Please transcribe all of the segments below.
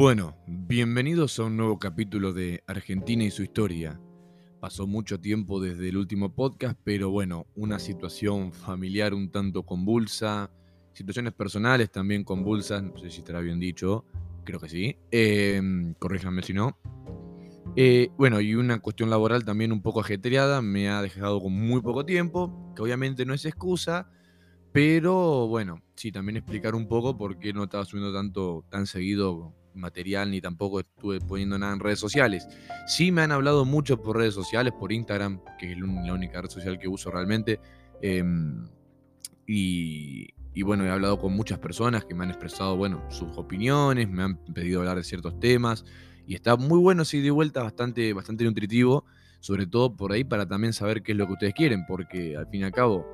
Bueno, bienvenidos a un nuevo capítulo de Argentina y su historia. Pasó mucho tiempo desde el último podcast, pero bueno, una situación familiar un tanto convulsa, situaciones personales también convulsas, no sé si estará bien dicho, creo que sí, corríjanme si no. Bueno, y una cuestión laboral también un poco ajetreada, me ha dejado con muy poco tiempo, que obviamente no es excusa, pero bueno, sí, también explicar un poco por qué no estaba subiendo tan seguido material, ni tampoco estuve poniendo nada en redes sociales. Sí me han hablado mucho por redes sociales, por Instagram, que es la única red social que uso realmente, y bueno, he hablado con muchas personas que me han expresado, bueno, sus opiniones, me han pedido hablar de ciertos temas, y está muy bueno, sí, de vuelta, bastante nutritivo, sobre todo por ahí, para también saber qué es lo que ustedes quieren, porque al fin y al cabo,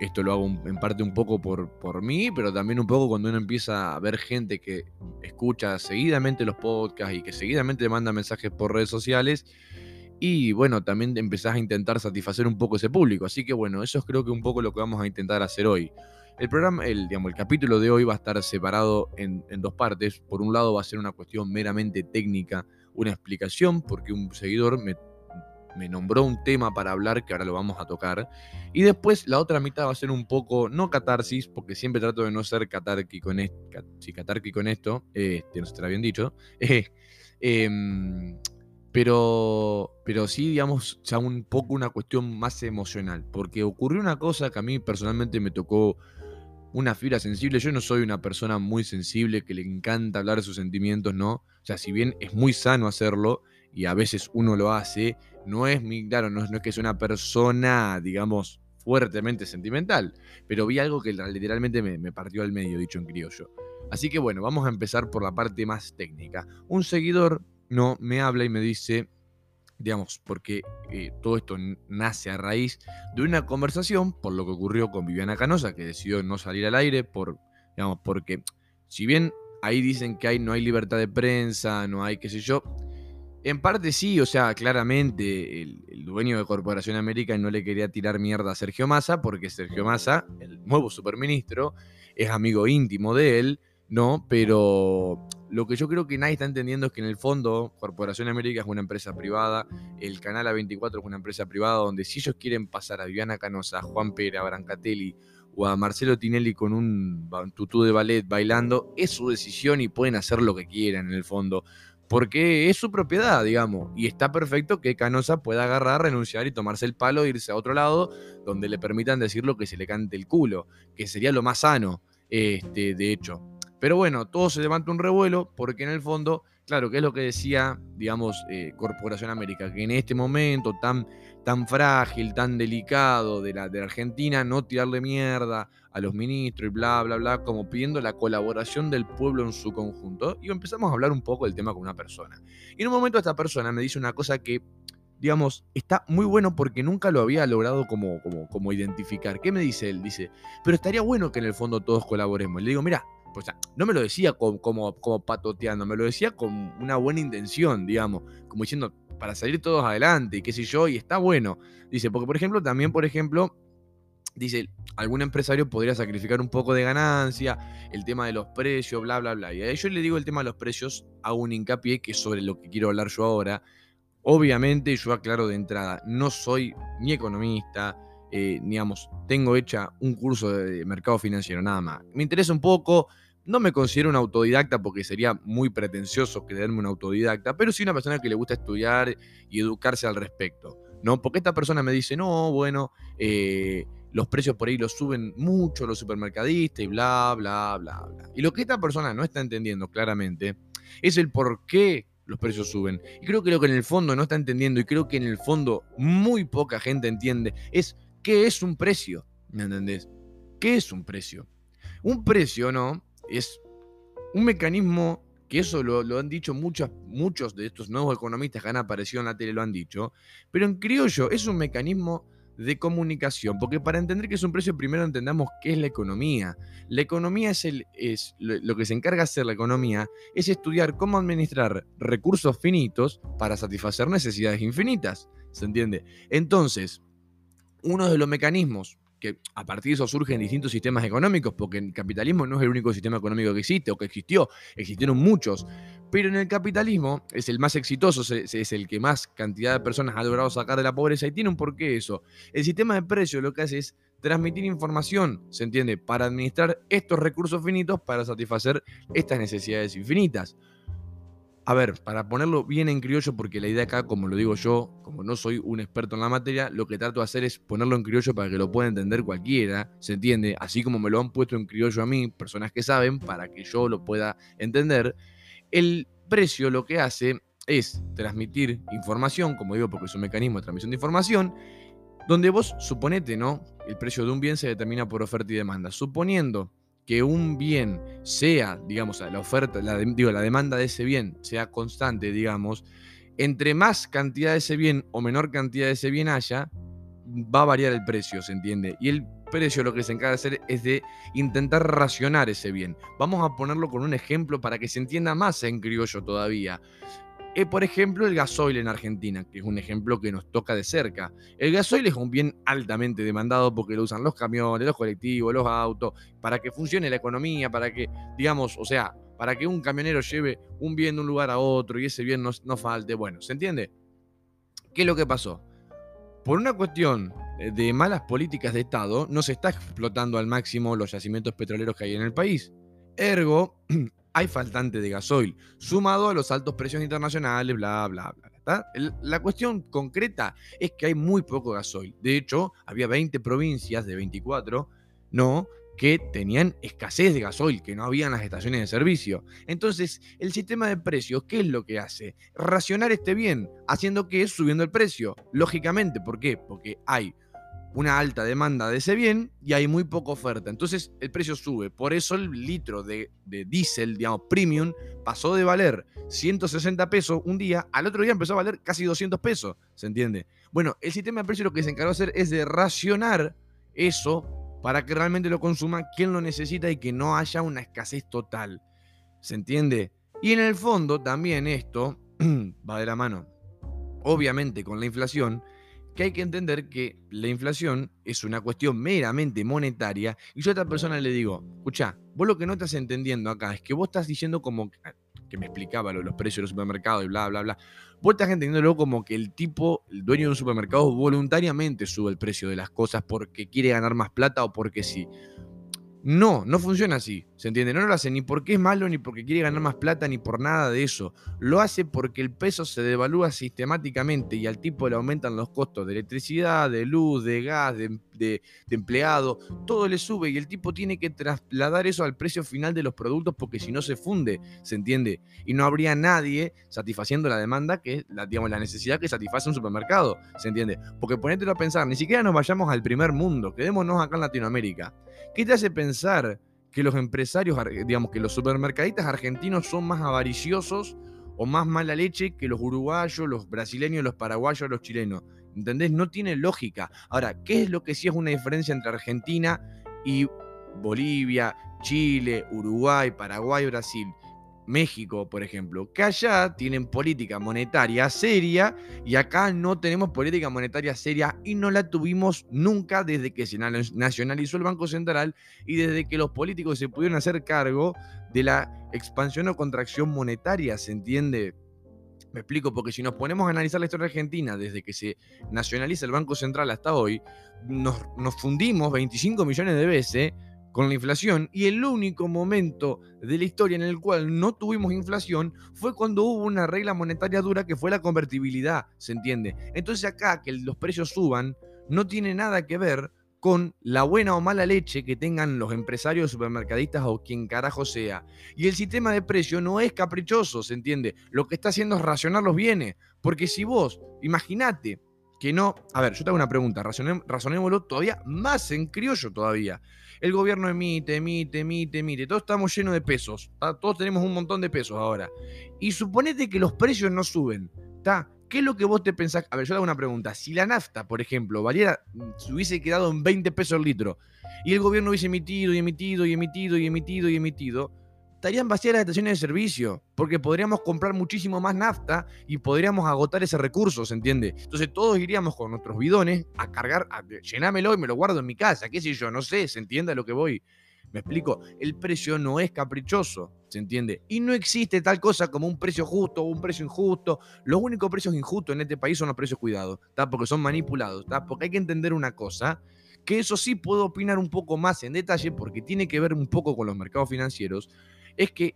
esto lo hago en parte un poco por mí, pero también un poco cuando uno empieza a ver gente que escucha seguidamente los podcasts y que seguidamente manda mensajes por redes sociales, y bueno, también empezás a intentar satisfacer un poco ese público. Así que bueno, eso es creo que un poco lo que vamos a intentar hacer hoy. El programa, el capítulo de hoy va a estar separado en dos partes. Por un lado va a ser una cuestión meramente técnica, una explicación, porque un seguidor me nombró un tema para hablar que ahora lo vamos a tocar, y después la otra mitad va a ser un poco, no catarsis, porque siempre trato de no ser catárquico en esto, no se te lo habían dicho, pero sí, digamos, ya un poco una cuestión más emocional, porque ocurrió una cosa que a mí personalmente me tocó una fibra sensible. Yo no soy una persona muy sensible que le encanta hablar de sus sentimientos, ¿no? O sea, si bien es muy sano hacerlo, y a veces uno lo hace, no es que sea una persona, digamos, fuertemente sentimental, pero vi algo que literalmente me partió al medio, dicho en criollo. Así que bueno, vamos a empezar por la parte más técnica. Un seguidor me habla y me dice, digamos, porque todo esto nace a raíz de una conversación por lo que ocurrió con Viviana Canosa, que decidió no salir al aire, porque si bien ahí dicen que no hay libertad de prensa, no hay qué sé yo, en parte sí, o sea, claramente el dueño de Corporación América no le quería tirar mierda a Sergio Massa, porque Sergio Massa, el nuevo superministro, es amigo íntimo de él, ¿no? Pero lo que yo creo que nadie está entendiendo es que en el fondo Corporación América es una empresa privada, el Canal A24 es una empresa privada, donde si ellos quieren pasar a Viviana Canosa, a Juan Pera, a Brancatelli o a Marcelo Tinelli con un tutú de ballet bailando, es su decisión y pueden hacer lo que quieran en el fondo. Porque es su propiedad, digamos, y está perfecto que Canosa pueda agarrar, renunciar y tomarse el palo e irse a otro lado donde le permitan decir lo que se le cante el culo, que sería lo más sano, de hecho. Pero bueno, todo se levanta un revuelo porque en el fondo, claro, que es lo que decía, digamos, Corporación América, que en este momento tan frágil, tan delicado de la Argentina, no tirarle mierda a los ministros y bla, bla, bla, como pidiendo la colaboración del pueblo en su conjunto. Y empezamos a hablar un poco del tema con una persona. Y en un momento esta persona me dice una cosa que, digamos, está muy bueno porque nunca lo había logrado como identificar. ¿Qué me dice él? Dice, pero estaría bueno que en el fondo todos colaboremos. Y le digo, mirá, pues, no me lo decía como patoteando, me lo decía con una buena intención, digamos, como diciendo, para salir todos adelante, y qué sé yo, y está bueno. Dice, porque por ejemplo, dice, algún empresario podría sacrificar un poco de ganancia, el tema de los precios, bla, bla, bla. Y a ellos le digo el tema de los precios, hago un hincapié, que es sobre lo que quiero hablar yo ahora. Obviamente, yo aclaro de entrada, no soy ni economista, digamos, tengo hecha un curso de mercado financiero, nada más. Me interesa un poco. No me considero un autodidacta porque sería muy pretencioso creerme un autodidacta, pero sí una persona que le gusta estudiar y educarse al respecto, ¿no? Porque esta persona me dice, no, bueno, los precios por ahí los suben mucho los supermercadistas y bla, bla, bla, bla. Y lo que esta persona no está entendiendo claramente es el por qué los precios suben. Y creo que en el fondo no está entendiendo, y creo que en el fondo muy poca gente entiende, es qué es un precio, ¿me entendés? ¿Qué es un precio? Un precio, ¿no? Es un mecanismo que eso lo han dicho muchos de estos nuevos economistas que han aparecido en la tele, lo han dicho, pero en criollo es un mecanismo de comunicación, porque para entender qué es un precio primero entendamos qué es la economía. La economía lo que se encarga de hacer la economía es estudiar cómo administrar recursos finitos para satisfacer necesidades infinitas, ¿se entiende? Entonces, uno de los mecanismos que a partir de eso surgen distintos sistemas económicos, porque el capitalismo no es el único sistema económico que existe o que existió, existieron muchos, pero en el capitalismo es el más exitoso, es el que más cantidad de personas ha logrado sacar de la pobreza y tiene un porqué eso. El sistema de precios lo que hace es transmitir información, ¿se entiende?, para administrar estos recursos finitos para satisfacer estas necesidades infinitas. A ver, para ponerlo bien en criollo, porque la idea acá, como lo digo yo, como no soy un experto en la materia, lo que trato de hacer es ponerlo en criollo para que lo pueda entender cualquiera, ¿se entiende? Así como me lo han puesto en criollo a mí, personas que saben, para que yo lo pueda entender. El precio lo que hace es transmitir información, como digo, porque es un mecanismo de transmisión de información, donde vos, suponete, ¿no?, el precio de un bien se determina por oferta y demanda. Suponiendo que un bien sea, digamos, la oferta, la demanda de ese bien sea constante, digamos, entre más cantidad de ese bien o menor cantidad de ese bien haya, va a variar el precio, ¿se entiende? Y el precio lo que se encarga de hacer es de intentar racionar ese bien. Vamos a ponerlo con un ejemplo para que se entienda más en criollo todavía. Por ejemplo, el gasoil en Argentina, que es un ejemplo que nos toca de cerca. El gasoil es un bien altamente demandado porque lo usan los camiones, los colectivos, los autos, para que funcione la economía, para que, digamos, o sea, para que un camionero lleve un bien de un lugar a otro y ese bien no falte. Bueno, ¿se entiende? ¿Qué es lo que pasó? Por una cuestión de malas políticas de Estado, no se está explotando al máximo los yacimientos petroleros que hay en el país. Ergo, hay faltante de gasoil, sumado a los altos precios internacionales, bla, bla, bla. ¿Está? La cuestión concreta es que hay muy poco gasoil. De hecho, había 20 provincias de 24, ¿no?, que tenían escasez de gasoil, que no habían las estaciones de servicio. Entonces, el sistema de precios, ¿qué es lo que hace? Racionar este bien, haciendo que es subiendo el precio. Lógicamente, ¿por qué? Porque hay una alta demanda de ese bien y hay muy poca oferta. Entonces el precio sube. Por eso el litro de diésel, digamos, premium, pasó de valer 160 pesos un día, al otro día empezó a valer casi 200 pesos. ¿Se entiende? Bueno, el sistema de precios lo que se encargó de hacer es de racionar eso para que realmente lo consuma quien lo necesita y que no haya una escasez total. ¿Se entiende? Y en el fondo también esto va de la mano, obviamente, con la inflación, que hay que entender que la inflación es una cuestión meramente monetaria. Y yo a esta persona le digo, escuchá, vos lo que no estás entendiendo acá es que vos estás diciendo como que me explicaba los precios de los supermercados y bla, bla, bla. Vos estás entendiéndolo como que el tipo, el dueño de un supermercado, voluntariamente sube el precio de las cosas porque quiere ganar más plata o porque sí. No, no funciona así, ¿se entiende? No lo hace ni porque es malo, ni porque quiere ganar más plata, ni por nada de eso. Lo hace porque el peso se devalúa sistemáticamente y al tipo le aumentan los costos de electricidad, de luz, de gas, de empleado. Todo le sube y el tipo tiene que trasladar eso al precio final de los productos porque si no se funde, ¿se entiende? Y no habría nadie satisfaciendo la demanda, que es la necesidad que satisface un supermercado, ¿se entiende? Porque ponételo a pensar, ni siquiera nos vayamos al primer mundo, quedémonos acá en Latinoamérica. ¿Qué te hace pensar que los empresarios, digamos, que los supermercadistas argentinos son más avariciosos o más mala leche que los uruguayos, los brasileños, los paraguayos, los chilenos? ¿Entendés? No tiene lógica. Ahora, ¿qué es lo que sí es una diferencia entre Argentina y Bolivia, Chile, Uruguay, Paraguay, Brasil, México, por ejemplo? Que allá tienen política monetaria seria y acá no tenemos política monetaria seria y no la tuvimos nunca desde que se nacionalizó el Banco Central y desde que los políticos se pudieron hacer cargo de la expansión o contracción monetaria, ¿se entiende? Me explico, porque si nos ponemos a analizar la historia argentina desde que se nacionaliza el Banco Central hasta hoy, nos fundimos 25 millones de veces con la inflación, y el único momento de la historia en el cual no tuvimos inflación fue cuando hubo una regla monetaria dura que fue la convertibilidad, ¿se entiende? Entonces acá que los precios suban no tiene nada que ver con la buena o mala leche que tengan los empresarios, supermercadistas o quien carajo sea. Y el sistema de precio no es caprichoso, ¿se entiende? Lo que está haciendo es racionar los bienes, porque si vos, imaginate, que no, a ver, yo te hago una pregunta, razonémoslo todavía más en criollo todavía. El gobierno emite, todos estamos llenos de pesos, ¿tá? Todos tenemos un montón de pesos ahora. Y suponete que los precios no suben, ¿tá? ¿Qué es lo que vos te pensás? A ver, yo te hago una pregunta, si la nafta, por ejemplo, valiera, se hubiese quedado en 20 pesos el litro, y el gobierno hubiese emitido, estarían vacías las estaciones de servicio, porque podríamos comprar muchísimo más nafta y podríamos agotar ese recurso, ¿se entiende? Entonces todos iríamos con nuestros bidones a cargar, llenámelo y me lo guardo en mi casa, qué sé yo, no sé, ¿se entiende a lo que voy? ¿Me explico? El precio no es caprichoso, ¿se entiende? Y no existe tal cosa como un precio justo o un precio injusto. Los únicos precios injustos en este país son los precios cuidados, ¿tá? Porque son manipulados, ¿tá? Porque hay que entender una cosa, que eso sí puedo opinar un poco más en detalle, porque tiene que ver un poco con los mercados financieros, es que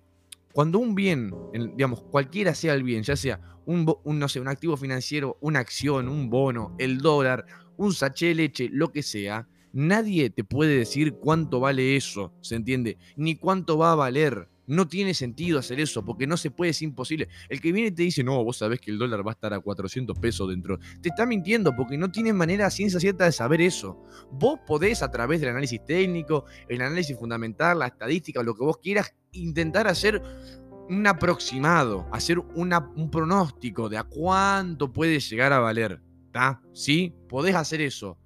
cuando un bien, digamos, cualquiera sea el bien, ya sea no sé, un activo financiero, una acción, un bono, el dólar, un sachet de leche, lo que sea, nadie te puede decir cuánto vale eso, ¿se entiende? Ni cuánto va a valer. No tiene sentido hacer eso, porque no se puede, es imposible. El que viene y te dice, no, vos sabés que el dólar va a estar a 400 pesos dentro. Te está mintiendo, porque no tiene manera a ciencia cierta de saber eso. Vos podés, a través del análisis técnico, el análisis fundamental, la estadística, lo que vos quieras, intentar hacer un aproximado, hacer un pronóstico de a cuánto puede llegar a valer, ¿tá? ¿Sí? Podés hacer eso.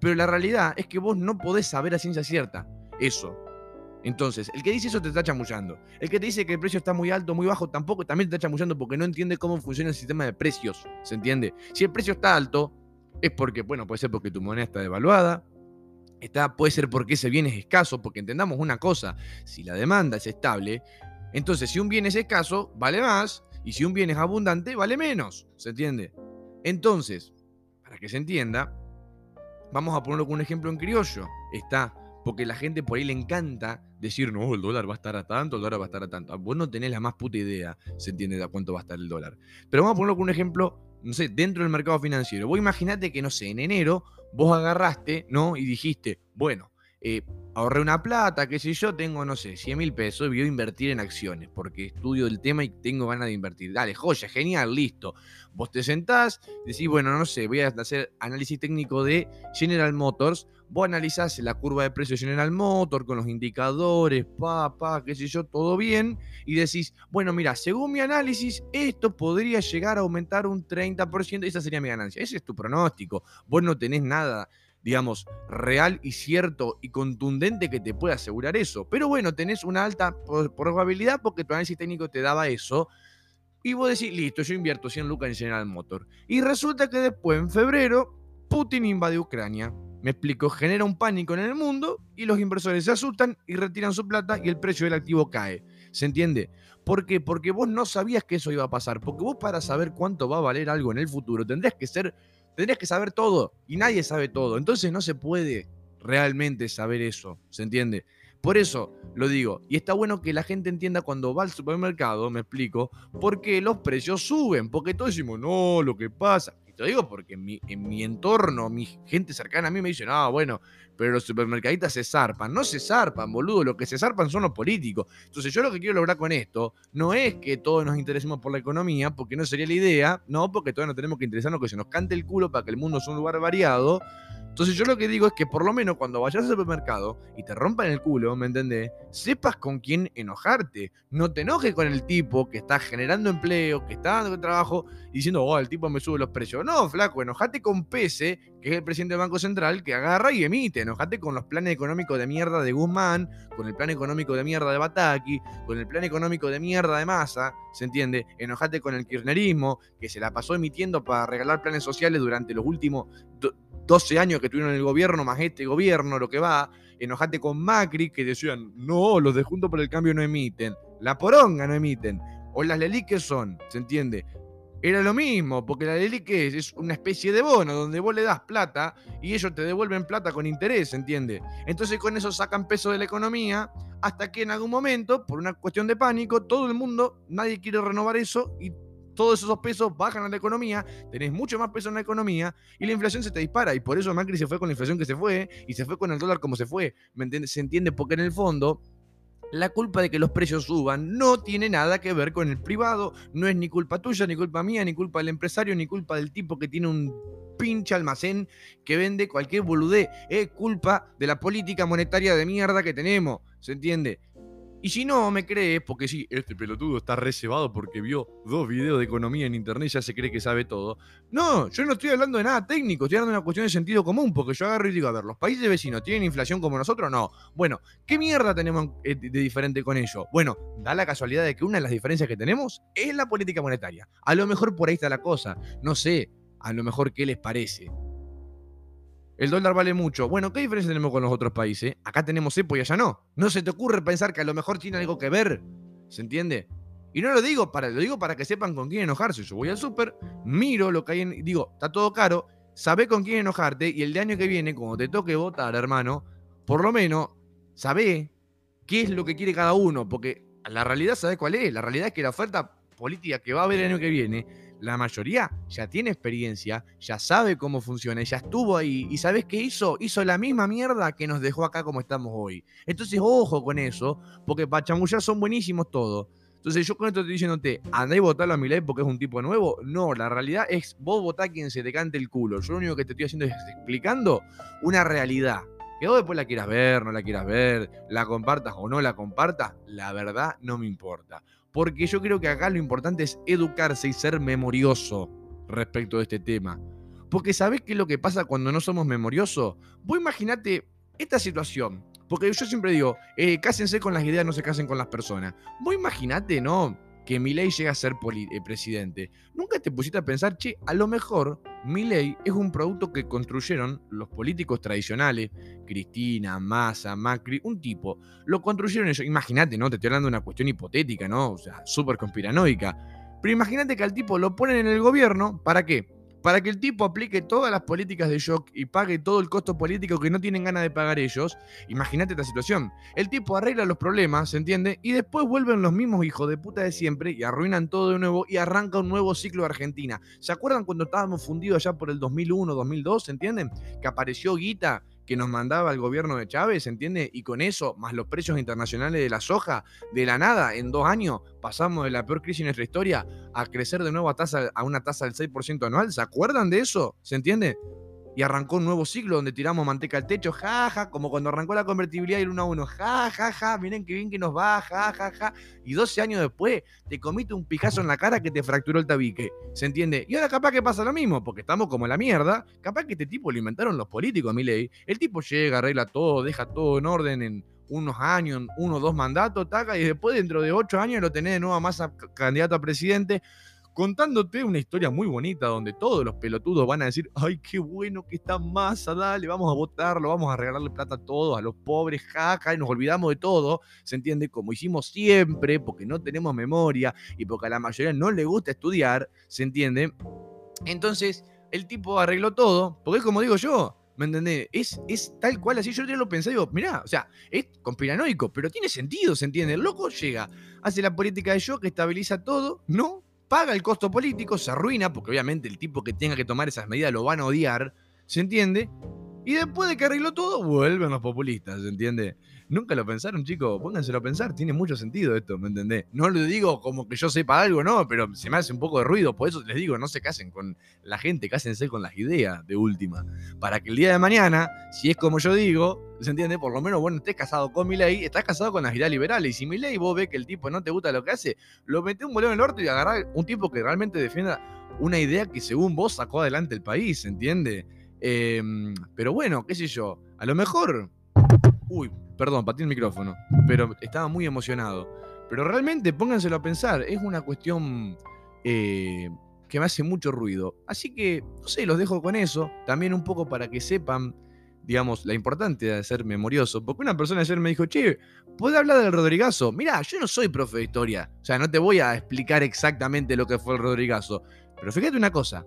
Pero la realidad es que vos no podés saber a ciencia cierta eso. Entonces, el que dice eso te está chamullando. El que te dice que el precio está muy alto, muy bajo, tampoco, también te está chamullando, porque no entiende cómo funciona el sistema de precios, ¿se entiende? Si el precio está alto, es porque, bueno, puede ser porque tu moneda está devaluada, puede ser porque ese bien es escaso, porque entendamos una cosa, si la demanda es estable, entonces si un bien es escaso, vale más, y si un bien es abundante, vale menos, ¿se entiende? Entonces, para que se entienda, vamos a ponerlo con un ejemplo en criollo. Está, porque la gente por ahí le encanta decir, no, el dólar va a estar a tanto, el dólar va a estar a tanto. Vos no tenés la más puta idea, se entiende, de cuánto va a estar el dólar. Pero vamos a ponerlo con un ejemplo, no sé, dentro del mercado financiero. Vos imaginate que, no sé, en enero vos agarraste, ¿no? Y dijiste, bueno, ahorré una plata, qué sé yo, tengo, no sé, 100 mil pesos, voy a invertir en acciones, porque estudio el tema y tengo ganas de invertir. Dale, joya, genial, listo. Vos te sentás, decís, bueno, no sé, voy a hacer análisis técnico de General Motors, vos analizás la curva de precios de General Motors con los indicadores, qué sé yo, todo bien, y decís, bueno, mira, según mi análisis, esto podría llegar a aumentar un 30%, esa sería mi ganancia. Ese es tu pronóstico, vos no tenés nada, digamos, real y cierto y contundente que te pueda asegurar eso. Pero bueno, tenés una alta probabilidad porque tu análisis técnico te daba eso. Y vos decís, listo, yo invierto 100 lucas en General Motors. Y resulta que después, en febrero, Putin invade Ucrania. Me explico, genera un pánico en el mundo y los inversores se asustan y retiran su plata y el precio del activo cae. ¿Se entiende? ¿Por qué? Porque vos no sabías que eso iba a pasar. Porque vos, para saber cuánto va a valer algo en el futuro, tendrías que saber todo, y nadie sabe todo. Entonces no se puede realmente saber eso, ¿se entiende? Por eso lo digo, y está bueno que la gente entienda cuando va al supermercado, me explico, porque los precios suben, porque todos decimos, no, lo que pasa, y te digo porque en mi entorno, mi gente cercana a mí me dice, no, bueno, pero los supermercadistas se zarpan. No se zarpan, boludo, lo que se zarpan son los políticos. Entonces yo lo que quiero lograr con esto no es que todos nos interesemos por la economía, porque no sería la idea, no, porque todos nos tenemos que interesarnos que se nos cante el culo para que el mundo sea un lugar variado. Entonces yo lo que digo es que por lo menos cuando vayas al supermercado y te rompan el culo, ¿me entendés? Sepas con quién enojarte. No te enojes con el tipo que está generando empleo, que está dando trabajo, diciendo, oh, el tipo me sube los precios. No, flaco, enojate con Pese, que es el presidente del Banco Central, que agarra y emite. Enojate con los planes económicos de mierda de Guzmán, con el plan económico de mierda de Bataki, con el plan económico de mierda de Massa, ¿se entiende? Enojate con el kirchnerismo, que se la pasó emitiendo para regalar planes sociales durante los últimos 12 años que tuvieron el gobierno, más este gobierno, lo que va. Enojate con Macri, que decían, no, los de Juntos por el Cambio no emiten, la poronga no emiten, o las lelí que son, ¿se entiende? Era lo mismo, porque la lelí que es una especie de bono donde vos le das plata y ellos te devuelven plata con interés, ¿entiende? Entonces con eso sacan peso de la economía hasta que en algún momento, por una cuestión de pánico, todo el mundo, nadie quiere renovar eso y todos esos pesos bajan a la economía, tenés mucho más peso en la economía y la inflación se te dispara. Y por eso Macri se fue con la inflación que se fue y se fue con el dólar como se fue, ¿me entiende? ¿Se entiende? Porque en el fondo, la culpa de que los precios suban no tiene nada que ver con el privado, no es ni culpa tuya, ni culpa mía, ni culpa del empresario, ni culpa del tipo que tiene un pinche almacén que vende cualquier boludez, es culpa de la política monetaria de mierda que tenemos, ¿se entiende? Y si no me crees, porque sí, este pelotudo está reservado porque vio 2 videos de economía en internet y ya se cree que sabe todo. No, yo no estoy hablando de nada técnico, estoy hablando de una cuestión de sentido común, porque yo agarro y digo, a ver, ¿los países vecinos tienen inflación como nosotros? No. Bueno, ¿qué mierda tenemos de diferente con ellos? Bueno, da la casualidad de que una de las diferencias que tenemos es la política monetaria. A lo mejor por ahí está la cosa, no sé, a lo mejor qué les parece. El dólar vale mucho. Bueno, ¿qué diferencia tenemos con los otros países? Acá tenemos cepo y allá no. No se te ocurre pensar que a lo mejor tiene algo que ver. ¿Se entiende? Y no lo digo para que sepan con quién enojarse. Yo voy al súper, miro lo que hay en... Digo, está todo caro, sabé con quién enojarte y el de año que viene, cuando te toque votar, hermano, por lo menos sabé qué es lo que quiere cada uno. Porque la realidad, ¿sabés cuál es? La realidad es que la oferta política que va a haber el año que viene... La mayoría ya tiene experiencia, ya sabe cómo funciona, ya estuvo ahí. ¿Y sabés qué hizo? Hizo la misma mierda que nos dejó acá como estamos hoy. Entonces, ojo con eso, porque para chamullar son buenísimos todos. Entonces, yo con esto estoy diciéndote, andá y votalo a Milei porque es un tipo nuevo. No, la realidad es vos votá a quien se te cante el culo. Yo lo único que te estoy haciendo es explicando una realidad. Que vos después la quieras ver, no la quieras ver, la compartas o no la compartas, la verdad no me importa. Porque yo creo que acá lo importante es educarse y ser memorioso respecto de este tema. Porque ¿sabés qué es lo que pasa cuando no somos memoriosos? Vos imaginate esta situación. Porque yo siempre digo, cásense con las ideas, no se casen con las personas. Vos imaginate, ¿no? Que Milei llega a ser presidente. Nunca te pusiste a pensar, che, a lo mejor Milei es un producto que construyeron los políticos tradicionales, Cristina, Massa, Macri, un tipo. Lo construyeron ellos. Imagínate, ¿no? Te estoy hablando de una cuestión hipotética, ¿no? O sea, súper conspiranoica. Pero imagínate que al tipo lo ponen en el gobierno, ¿para qué? Para que el tipo aplique todas las políticas de shock y pague todo el costo político que no tienen ganas de pagar ellos. Imagínate esta situación. El tipo arregla los problemas, ¿se entiende? Y después vuelven los mismos hijos de puta de siempre y arruinan todo de nuevo y arranca un nuevo ciclo de Argentina. ¿Se acuerdan cuando estábamos fundidos allá por el 2001, 2002, ¿se entienden? Que apareció guita que nos mandaba el gobierno de Chávez, ¿se entiende? Y con eso, más los precios internacionales de la soja, de la nada, en 2 años, pasamos de la peor crisis de nuestra historia a crecer de nuevo a una tasa del 6% anual. ¿Se acuerdan de eso? ¿Se entiende? Y arrancó un nuevo ciclo donde tiramos manteca al techo, jaja, ja, como cuando arrancó la convertibilidad y el 1-1, jajaja, ja, miren qué bien que nos va, jajaja. Ja, ja. Y 12 años después te comiste un pijazo en la cara que te fracturó el tabique, ¿se entiende? Y ahora capaz que pasa lo mismo, porque estamos como la mierda, capaz que este tipo lo inventaron los políticos, Milei. El tipo llega, arregla todo, deja todo en orden en unos años, 1 o 2 mandatos, taca, y después dentro de 8 años lo tenés de nuevo a Massa candidato a presidente, contándote una historia muy bonita donde todos los pelotudos van a decir, ay, qué bueno que está Massa, dale, vamos a votarlo, vamos a regalarle plata a todos, a los pobres, jaja, y nos olvidamos de todo, ¿se entiende? Como hicimos siempre, porque no tenemos memoria y porque a la mayoría no le gusta estudiar, ¿se entiende? Entonces, el tipo arregló todo, porque como digo yo, ¿me entendés? Es tal cual así, yo lo pensé y digo, mirá, o sea, es conspiranoico, pero tiene sentido, ¿se entiende? El loco llega, hace la política de yo que estabiliza todo, ¿no? Paga el costo político, se arruina, porque obviamente el tipo que tenga que tomar esas medidas lo van a odiar, ¿se entiende? Y después de que arregló todo, vuelven los populistas, ¿se entiende? Nunca lo pensaron, chicos, pónganselo a pensar, tiene mucho sentido esto, ¿me entendés? No lo digo como que yo sepa algo, no, pero se me hace un poco de ruido, por eso les digo, no se casen con la gente, cásense con las ideas de última, para que el día de mañana, si es como yo digo, ¿se entiende? Por lo menos vos no estés casado con Milei, estás casado con las ideas liberales. Y si Milei vos ves que el tipo no te gusta lo que hace, lo metés un bolón en el orto y agarrá un tipo que realmente defienda una idea que según vos sacó adelante el país, ¿se entiende? Pero bueno, qué sé yo, a lo mejor... Uy, perdón, pateé el micrófono, pero estaba muy emocionado. Pero realmente, pónganselo a pensar, es una cuestión... que me hace mucho ruido. Así que, no sé, los dejo con eso. También un poco para que sepan... digamos, la importancia de ser memorioso. Porque una persona ayer me dijo, che, ¿podés hablar del Rodrigazo? Mirá, yo no soy profe de historia. O sea, no te voy a explicar exactamente lo que fue el Rodrigazo. Pero fíjate una cosa.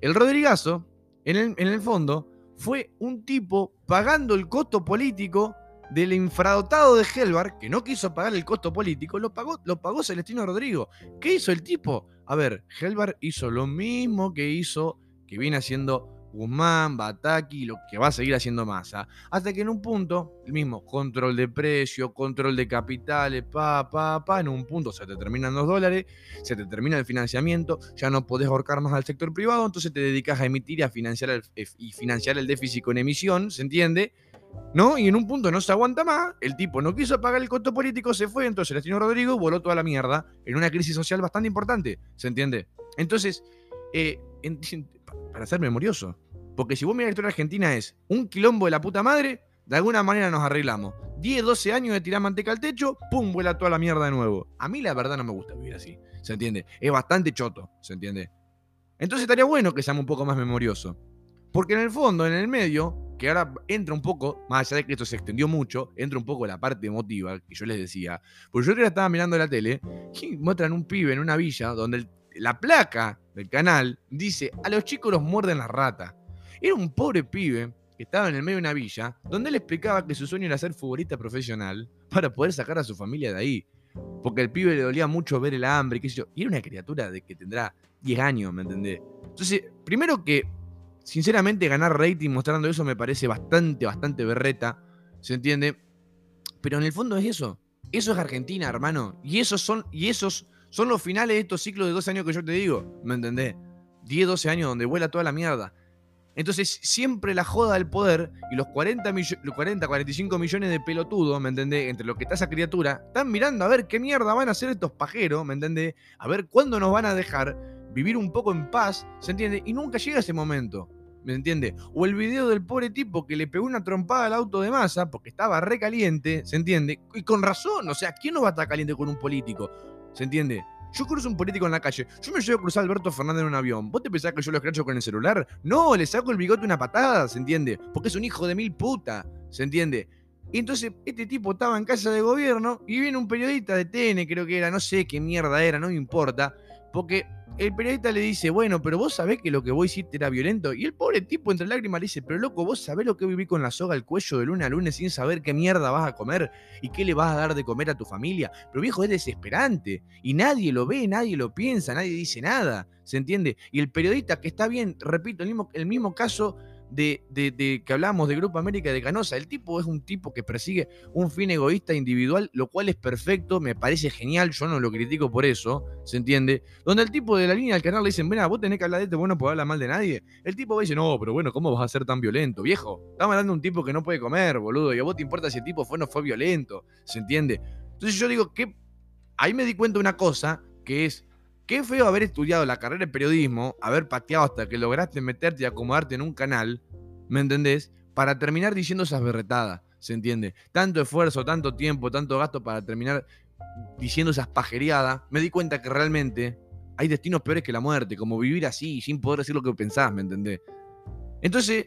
El Rodrigazo, en el fondo, fue un tipo pagando el costo político del infradotado de Gelbar, que no quiso pagar el costo político, lo pagó Celestino Rodrigo. ¿Qué hizo el tipo? A ver, Gelbar hizo lo mismo que viene haciendo... Guzmán, Bataki, lo que va a seguir haciendo Massa, hasta que en un punto, el mismo control de precio, control de capitales, en un punto se te terminan los dólares, se te termina el financiamiento, ya no podés ahorcar más al sector privado, entonces te dedicas a emitir y a financiar el déficit con emisión, ¿se entiende? ¿no? Y en un punto no se aguanta más, el tipo no quiso pagar el costo político, se fue, entonces Celestino Rodrigo voló toda la mierda en una crisis social bastante importante, ¿se entiende? Entonces, para ser memorioso, porque si vos mirás la historia argentina es un quilombo de la puta madre, de alguna manera nos arreglamos. 10, 12 años de tirar manteca al techo, pum, vuela toda la mierda de nuevo. A mí la verdad no me gusta vivir así, ¿se entiende? Es bastante choto, ¿se entiende? Entonces estaría bueno que seamos un poco más memoriosos. Porque en el fondo, en el medio, que ahora entra un poco, más allá de que esto se extendió mucho, entra un poco la parte emotiva que yo les decía. Porque yo creo que estaba mirando la tele y muestran un pibe en una villa donde la placa del canal dice: a los chicos los muerden las ratas. Era un pobre pibe que estaba en el medio de una villa donde él explicaba que su sueño era ser futbolista profesional para poder sacar a su familia de ahí. Porque al pibe le dolía mucho ver el hambre, qué sé yo. Y era una criatura de que tendrá 10 años, ¿me entendés? Entonces, primero que, sinceramente, ganar rating mostrando eso me parece bastante berreta, ¿se entiende? Pero en el fondo es eso. Eso es Argentina, hermano. Y esos son los finales de estos ciclos de 12 años que yo te digo, ¿me entendés? 10, 12 años donde vuela toda la mierda. Entonces, siempre la joda del poder y los 45 millones de pelotudos, ¿me entendés? Entre los que está esa criatura, están mirando a ver qué mierda van a hacer estos pajeros, ¿me entendés? A ver cuándo nos van a dejar vivir un poco en paz, ¿se entiende? Y nunca llega ese momento, ¿me entiende? O el video del pobre tipo que le pegó una trompada al auto de Massa porque estaba re caliente, ¿se entiende? Y con razón, o sea, ¿quién no va a estar caliente con un político? ¿Se entiende? Yo cruzo un político en la calle. Yo me llevo a cruzar a Alberto Fernández en un avión. ¿Vos te pensás que yo lo escracho con el celular? No, le saco el bigote una patada, ¿se entiende? Porque es un hijo de mil puta, ¿se entiende? Y entonces este tipo estaba en casa de gobierno y viene un periodista de TN, creo que era, no sé qué mierda era, no me importa. Porque el periodista le dice: bueno, pero vos sabés que lo que vos hiciste era violento. Y el pobre tipo entre lágrimas le dice: pero loco, vos sabés lo que viví con la soga al cuello de luna a lunes sin saber qué mierda vas a comer y qué le vas a dar de comer a tu familia. Pero viejo, es desesperante. Y nadie lo ve, nadie lo piensa, nadie dice nada, ¿se entiende? Y el periodista que está bien, repito, el mismo caso de que hablamos de Grupo América de Canosa, el tipo es un tipo que persigue un fin egoísta individual, lo cual es perfecto, me parece genial, yo no lo critico por eso, ¿se entiende? Donde el tipo de la línea del canal le dicen: mira, vos tenés que hablar de esto, vos no podés hablar mal de nadie. El tipo va y dice: no, pero bueno, ¿cómo vas a ser tan violento, viejo? Estamos hablando de un tipo que no puede comer, boludo, y a vos te importa si el tipo fue o no fue violento, ¿se entiende? Entonces yo digo que ahí me di cuenta de una cosa, que es: qué feo haber estudiado la carrera de periodismo, haber pateado hasta que lograste meterte y acomodarte en un canal, ¿me entendés? Para terminar diciendo esas berretadas, ¿se entiende? Tanto esfuerzo, tanto tiempo, tanto gasto para terminar diciendo esas pajereadas. Me di cuenta que realmente hay destinos peores que la muerte, como vivir así, sin poder decir lo que pensás, ¿me entendés? Entonces,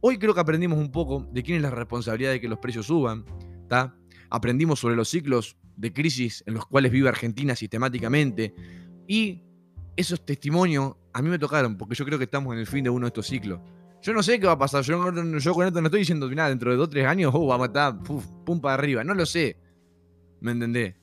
hoy creo que aprendimos un poco de quién es la responsabilidad de que los precios suban, ¿está? Aprendimos sobre los ciclos de crisis en los cuales vive Argentina sistemáticamente. Y esos testimonios a mí me tocaron, porque yo creo que estamos en el fin de uno de estos ciclos. Yo no sé qué va a pasar, yo con esto no estoy diciendo nada, dentro de 2 o 3 años vamos a estar pum para arriba, no lo sé, ¿me entendés?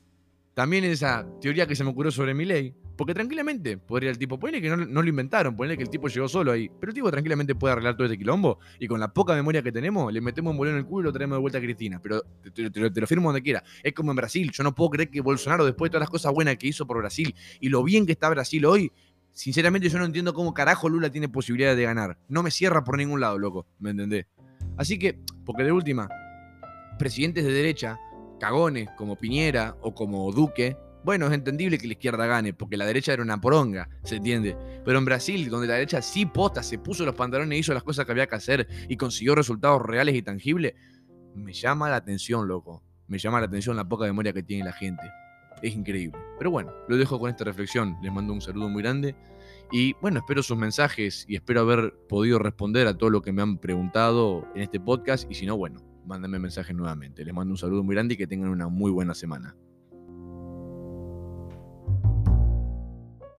También esa teoría que se me ocurrió sobre Milei, porque tranquilamente podría el tipo, ponele que no lo inventaron, ponele que el tipo llegó solo ahí, pero el tipo tranquilamente puede arreglar todo este quilombo y con la poca memoria que tenemos le metemos un bolón en el culo y lo traemos de vuelta a Cristina, pero te lo firmo donde quiera. Es como en Brasil, yo no puedo creer que Bolsonaro, después de todas las cosas buenas que hizo por Brasil y lo bien que está Brasil hoy, sinceramente yo no entiendo cómo carajo Lula tiene posibilidades de ganar. No me cierra por ningún lado, loco, ¿me entendés? Así que, porque de última, presidentes de derecha, cagones como Piñera o como Duque, bueno, es entendible que la izquierda gane, porque la derecha era una poronga, ¿se entiende? Pero en Brasil, donde la derecha sí posta, se puso los pantalones e hizo las cosas que había que hacer y consiguió resultados reales y tangibles, me llama la atención, loco. Me llama la atención la poca memoria que tiene la gente. Es increíble. Pero bueno, lo dejo con esta reflexión. Les mando un saludo muy grande. Y bueno, espero sus mensajes y espero haber podido responder a todo lo que me han preguntado en este podcast. Y si no, bueno, mándenme mensajes nuevamente. Les mando un saludo muy grande y que tengan una muy buena semana.